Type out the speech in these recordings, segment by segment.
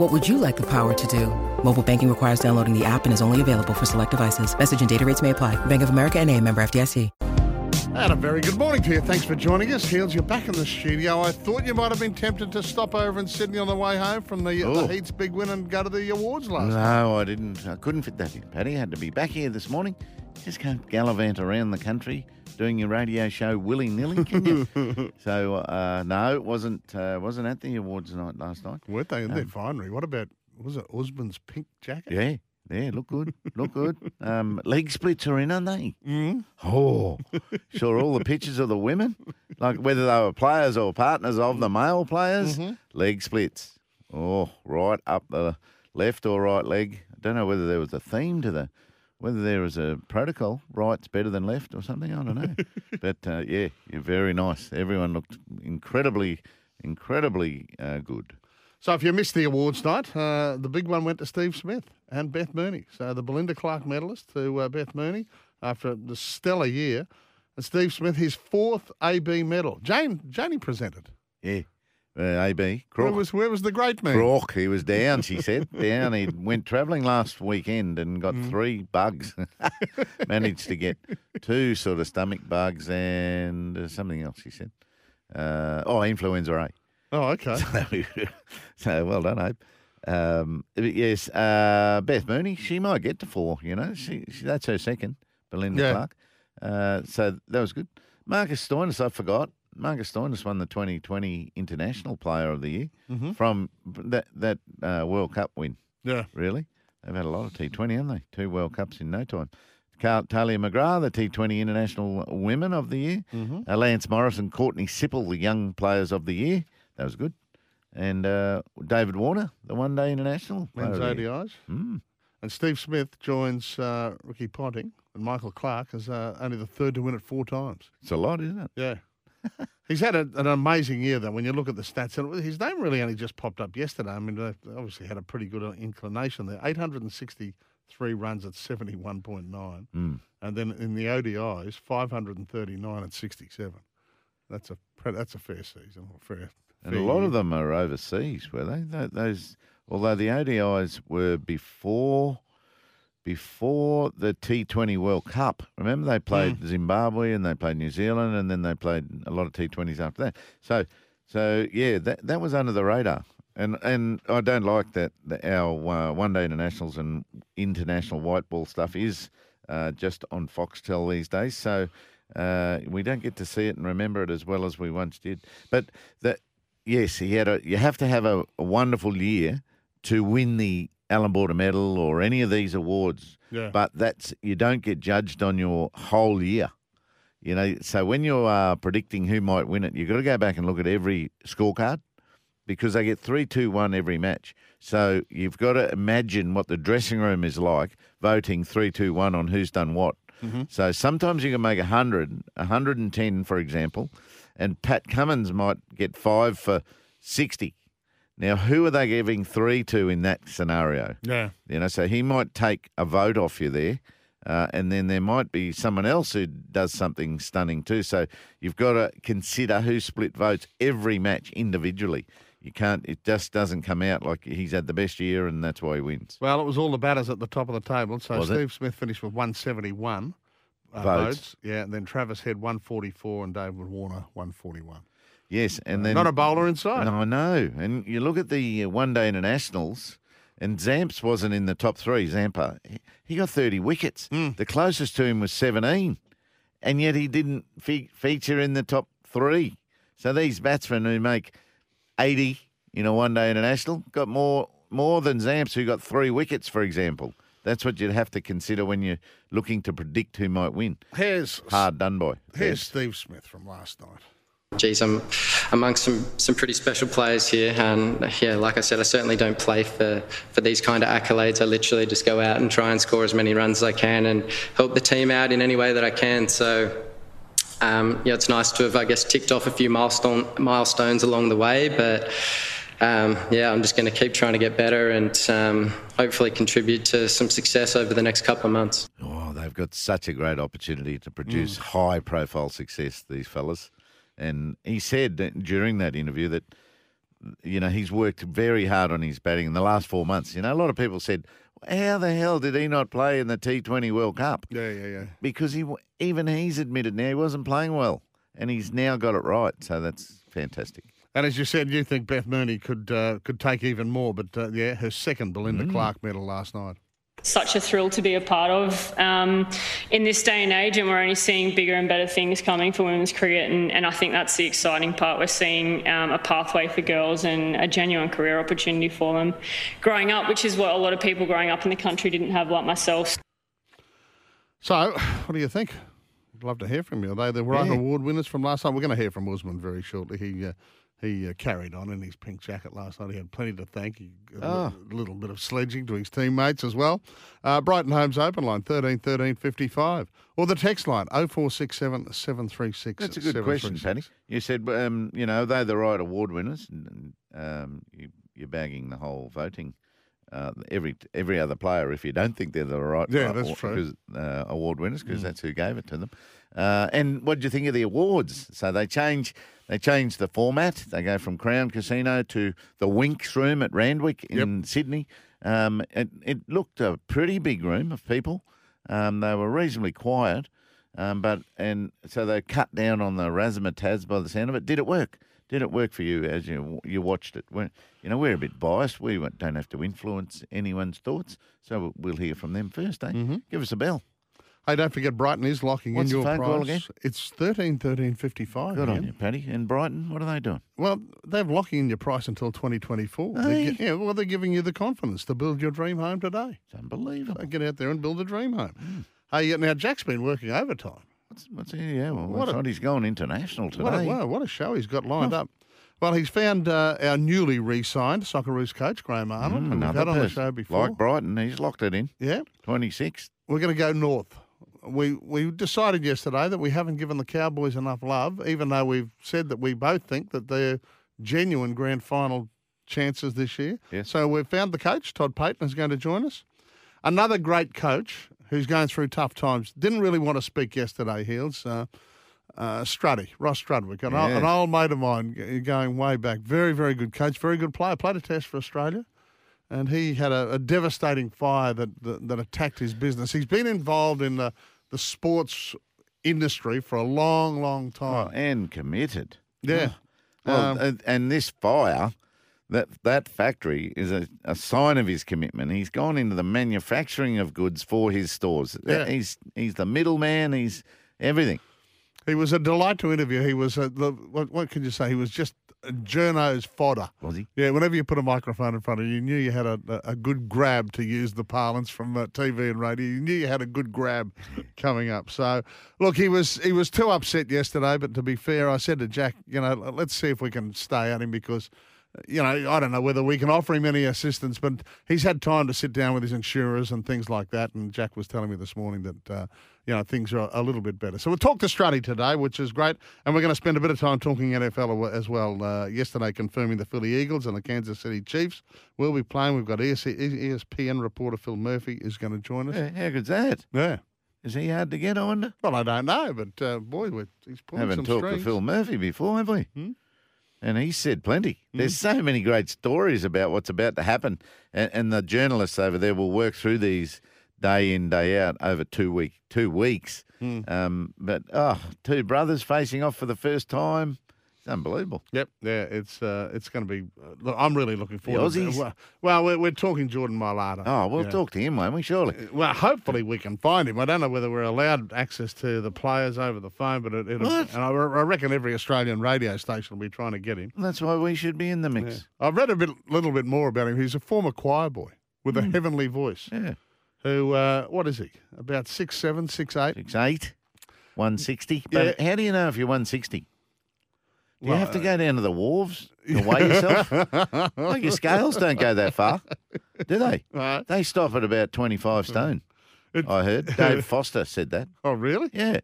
What would you like the power to do? Mobile banking requires downloading the app and is only available for select devices. Message and data rates may apply. Bank of America N.A., member FDIC. And a very good morning to you. Thanks for joining us. Heels, you're back in the studio. I thought you might have been tempted to stop over in Sydney on the way home from the Heat's big win and go to the awards last night. No, I didn't. I couldn't fit that in, Paddy. I had to be back here this morning. Just can't gallivant around the country doing your radio show willy-nilly, can you? So, no, it wasn't at the awards night last night. Weren't they in their finery? What about... was it Usman's pink jacket? Yeah, look good. Leg splits are in, aren't they? Mm. Oh, sure, all the pictures of the women, like whether they were players or partners of the male players, leg splits. Oh, right up the left or right leg. I don't know whether there was a theme to the, whether there was a protocol, right's better than left or something, I don't know. But, you're very nice. Everyone looked incredibly good. So if you missed the awards night, the big one went to Steve Smith and Beth Mooney. So the Belinda Clark medalist to Beth Mooney after the stellar year. And Steve Smith, his fourth AB medal. Janie presented. Yeah, AB. Crook. Where was the great man? Crook. He was down, she said. Down. He went travelling last weekend and got three bugs. Managed to get two sort of stomach bugs and something else, she said. Influenza A. Oh, okay. So well done, Abe. Yes, Beth Mooney, she might get to four, you know. She that's her second, Belinda Clark. So that was good. Marcus Stoinis, I forgot. Marcus Stoinis won the 2020 International Player of the Year from that World Cup win. Yeah. Really? They've had a lot of T20, haven't they? Two World Cups in no time. Talia McGrath, the T20 International Women of the Year. Lance Morris and Courtney Sipple, the Young Players of the Year. That was good. And David Warner, the one-day international. Men's ODIs. Mm. And Steve Smith joins Ricky Ponting and Michael Clark as only the third to win it four times. It's a lot, isn't it? Yeah. He's had an amazing year, though, when you look at the stats. And his name really only just popped up yesterday. I mean, they obviously had a pretty good inclination there. 863 runs at 71.9. Mm. And then in the ODIs, 539 at 67. That's a fair season. And a lot of them are overseas, were they? Those, although the ODIs were before the T20 World Cup. Remember, they played Zimbabwe and they played New Zealand, and then they played a lot of T20s after that. So, that was under the radar. And I don't like that our one-day internationals and international white ball stuff is just on Foxtel these days. So... we don't get to see it and remember it as well as we once did. But you have to have a wonderful year to win the Allan Border Medal or any of these awards. Yeah. But you don't get judged on your whole year. You know, so when you are predicting who might win it, you've got to go back and look at every scorecard because they get 3-2-1 every match. So you've got to imagine what the dressing room is like voting 3-2-1 on who's done what. Mm-hmm. So sometimes you can make 100, 110, for example, and Pat Cummins might get 5 for 60. Now, who are they giving 3 to in that scenario? Yeah. You know, so he might take a vote off you there, and then there might be someone else who does something stunning too. So you've got to consider who split votes every match individually. You can't, it just doesn't come out like he's had the best year and that's why he wins. Well, it was all the batters at the top of the table. So Steve Smith finished with 171 votes. Yeah, and then Travis Head 144 and David Warner 141. Yes, and then... Not a bowler inside. No, I know. And you look at the one-day internationals and Zamps wasn't in the top three, Zampa. He got 30 wickets. Mm. The closest to him was 17. And yet he didn't feature in the top three. So these batsmen who make... 80 in a one-day international, got more than Zamps who got 3 wickets, for example. That's what you'd have to consider when you're looking to predict who might win. Hard done by. Here's Steve Smith from last night. Geez, I'm amongst some pretty special players here and, yeah, like I said, I certainly don't play for these kind of accolades. I literally just go out and try and score as many runs as I can and help the team out in any way that I can. So... Yeah, it's nice to have, I guess, ticked off a few milestones along the way, but yeah, I'm just going to keep trying to get better and hopefully contribute to some success over the next couple of months. Oh, they've got such a great opportunity to produce high-profile success, these fellas. And he said that during that interview that, you know, he's worked very hard on his batting in the last 4 months. You know, a lot of people said, how the hell did he not play in the T20 World Cup? Yeah. Because he's admitted now he wasn't playing well, and he's now got it right. So that's fantastic. And as you said, you think Beth Mooney could take even more, but yeah, her second Belinda Clark medal last night. Such a thrill to be a part of in this day and age, and we're only seeing bigger and better things coming for women's cricket, and I think that's the exciting part. We're seeing a pathway for girls and a genuine career opportunity for them growing up, which is what a lot of people growing up in the country didn't have, like myself. So, what do you think? I'd love to hear from you. Are they the right award winners from last time? We're going to hear from Usman very shortly. He carried on in his pink jacket last night. He had plenty to thank. He got a little bit of sledging to his teammates as well. Brighton Homes open line, 13 13 55, or the text line, 0467 736. That's a good question, Penny. You said, you know, they're the right award winners. You're bagging the whole voting. Every other player, if you don't think they're the right award winners, because that's who gave it to them. And what do you think of the awards? So they change the format. They go from Crown Casino to the Winx Room at Randwick in Sydney. It looked a pretty big room of people. They were reasonably quiet, so they cut down on the razzmatazz by the sound of it. Did it work? Did it work for you as you watched it? We're a bit biased. We don't have to influence anyone's thoughts, so we'll hear from them first, eh? Mm-hmm. Give us a bell. Hey, don't forget Brighton is locking in your prize. What's the phone call again? It's 13 13 55. Good on you, Paddy. And Brighton, what are they doing? Well, they're locking in your price until 2024. They're giving you the confidence to build your dream home today. It's unbelievable. So get out there and build a dream home. Hey, now Jack's been working overtime. He's going international today. What a show he's got lined up. Well, he's found our newly re-signed Socceroos coach, Graham Arnold, who we've had on the show before. Like Brighton, he's locked it in. Yeah. 26. We're going to go north. We decided yesterday that we haven't given the Cowboys enough love, even though we've said that we both think that they're genuine grand final chances this year. Yes. So we've found the coach. Todd Payten is going to join us. Another great coach who's going through tough times. Didn't really want to speak yesterday, Heels. Struddy, Ross Strudwick, an old mate of mine going way back. Very, very good coach, very good player. Played a test for Australia, and he had a devastating fire that attacked his business. He's been involved in the sports industry for a long, long time. Oh, and committed. Yeah. And this fire... That factory is a sign of his commitment. He's gone into the manufacturing of goods for his stores. Yeah. He's the middleman. He's everything. He was a delight to interview. He was what could you say? He was just a journo's fodder. Was he? Yeah. Whenever you put a microphone in front of you, you knew you had a good grab, to use the parlance from TV and radio. You knew you had a good grab coming up. So look, he was too upset yesterday. But to be fair, I said to Jack, let's see if we can stay at him, because I don't know whether we can offer him any assistance, but he's had time to sit down with his insurers and things like that. And Jack was telling me this morning that, things are a little bit better. So we'll talk to Struddy today, which is great. And we're going to spend a bit of time talking NFL as well. Yesterday, confirming the Philly Eagles and the Kansas City Chiefs will be playing. We've got ESPN reporter Phil Murphy is going to join us. Yeah, how good's that? Yeah. Is he hard to get on? Well, I don't know, but he's pulling some strings. Haven't talked to Phil Murphy before, have we? Hmm? And he said plenty. There's so many great stories about what's about to happen. And the journalists over there will work through these day in, day out over 2 weeks. Two brothers facing off for the first time. It's unbelievable. Yep. Yeah, it's going to be I'm really looking forward to it. The Aussies? Well, we're talking Jordan Mailata. Oh, we'll talk to him, won't we, surely? Well, hopefully we can find him. I don't know whether we're allowed access to the players over the phone, but I reckon every Australian radio station will be trying to get him. That's why we should be in the mix. Yeah. I've read a little bit more about him. He's a former choir boy with a heavenly voice. Yeah. Who, what is he? About 6'7", 6'8"? 6'8", 160. Yeah. But how do you know if you're 160? Do you have to go down to the wharves to weigh yourself? Your scales don't go that far, do they? Right. They stop at about 25 stone, I heard. Dave Foster said that. Oh, really? Yeah.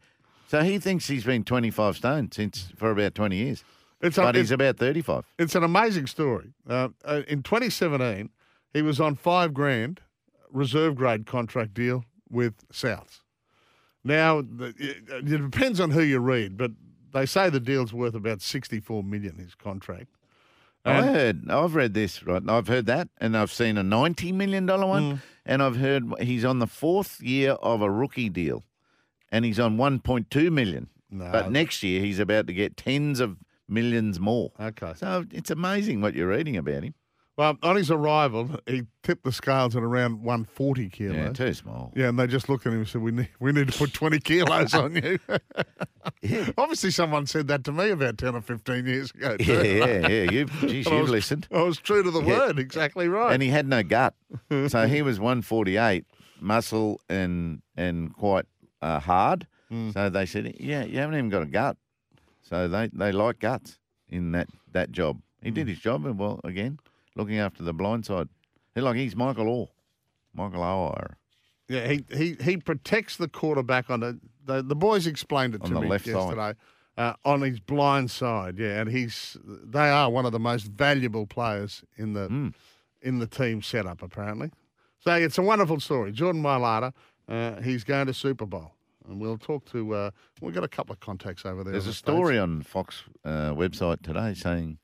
So he thinks he's been 25 stone for about 20 years, but he's about 35. It's an amazing story. In 2017, he was on $5,000 reserve grade contract deal with Souths. Now, it depends on who you read, but they say the deal's worth about $64 million, his contract. I've read this, right? I've heard that, and I've seen a $90 million one, and I've heard he's on the fourth year of a rookie deal, and he's on $1.2 million. No, but next year he's about to get tens of millions more. Okay. So it's amazing what you're reading about him. Well, on his arrival, he tipped the scales at around 140 kilos. Yeah, too small. Yeah, and they just looked at him and said, we need to put 20 kilos on you. Yeah. Obviously, someone said that to me about 10 or 15 years ago. Too. Yeah. You've listened. I was true to the word, exactly right. And he had no gut. So he was 148, muscle and quite hard. Mm. So they said, yeah, you haven't even got a gut. So they like guts in that job. He did his job, and well, again, looking after the blind side. He's Michael Oher. Michael Oher. Yeah, he protects the quarterback on the boys explained it to me yesterday. On his blind side, yeah. And they are one of the most valuable players in the team setup, apparently. So it's a wonderful story. Jordan Mailata, he's going to Super Bowl. And we'll talk to we've got a couple of contacts over there. There's a story on Fox website today saying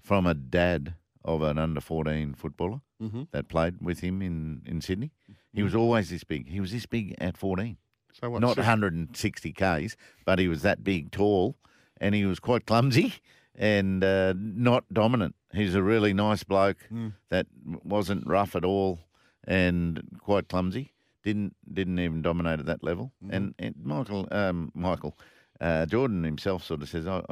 from a dad of an under-14 footballer that played with him in Sydney. He was always this big. He was this big at 14. So what? Not 160 Ks, but he was that big, tall, and he was quite clumsy and not dominant. He's a really nice bloke that wasn't rough at all and quite clumsy. Didn't even dominate at that level. And Jordan himself sort of says, I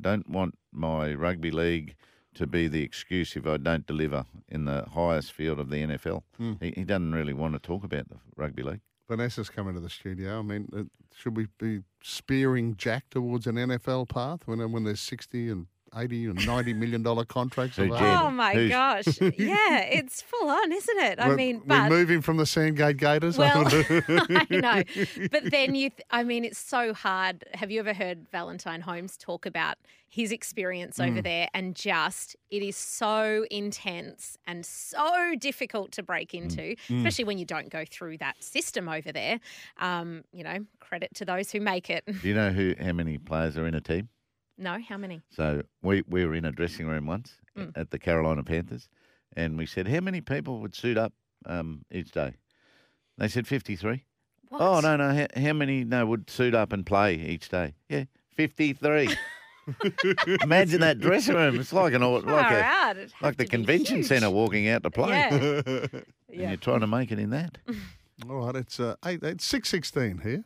don't want my rugby league to be the excuse if I don't deliver in the highest field of the NFL. He doesn't really want to talk about the rugby league. Vanessa's come into the studio. I mean, should we be spearing Jack towards an NFL path when there's 60 and 80 and $90 million contracts? Oh, my gosh. Yeah, it's full on, isn't it? We're moving from the Sandgate Gators. Well, I know. But then it's so hard. Have you ever heard Valentine Holmes talk about his experience over there, and it is so intense and so difficult to break into, especially when you don't go through that system over there. Credit to those who make it. Do you know how many players are in a team? No, how many? So we were in a dressing room once at the Carolina Panthers, and we said, how many people would suit up each day? They said 53. What? Oh, no, how many would suit up and play each day? Yeah, 53. Imagine that dressing room. It's like the convention centre walking out to play. Yeah. And you're trying to make it in that. All right, it's 6:16 here.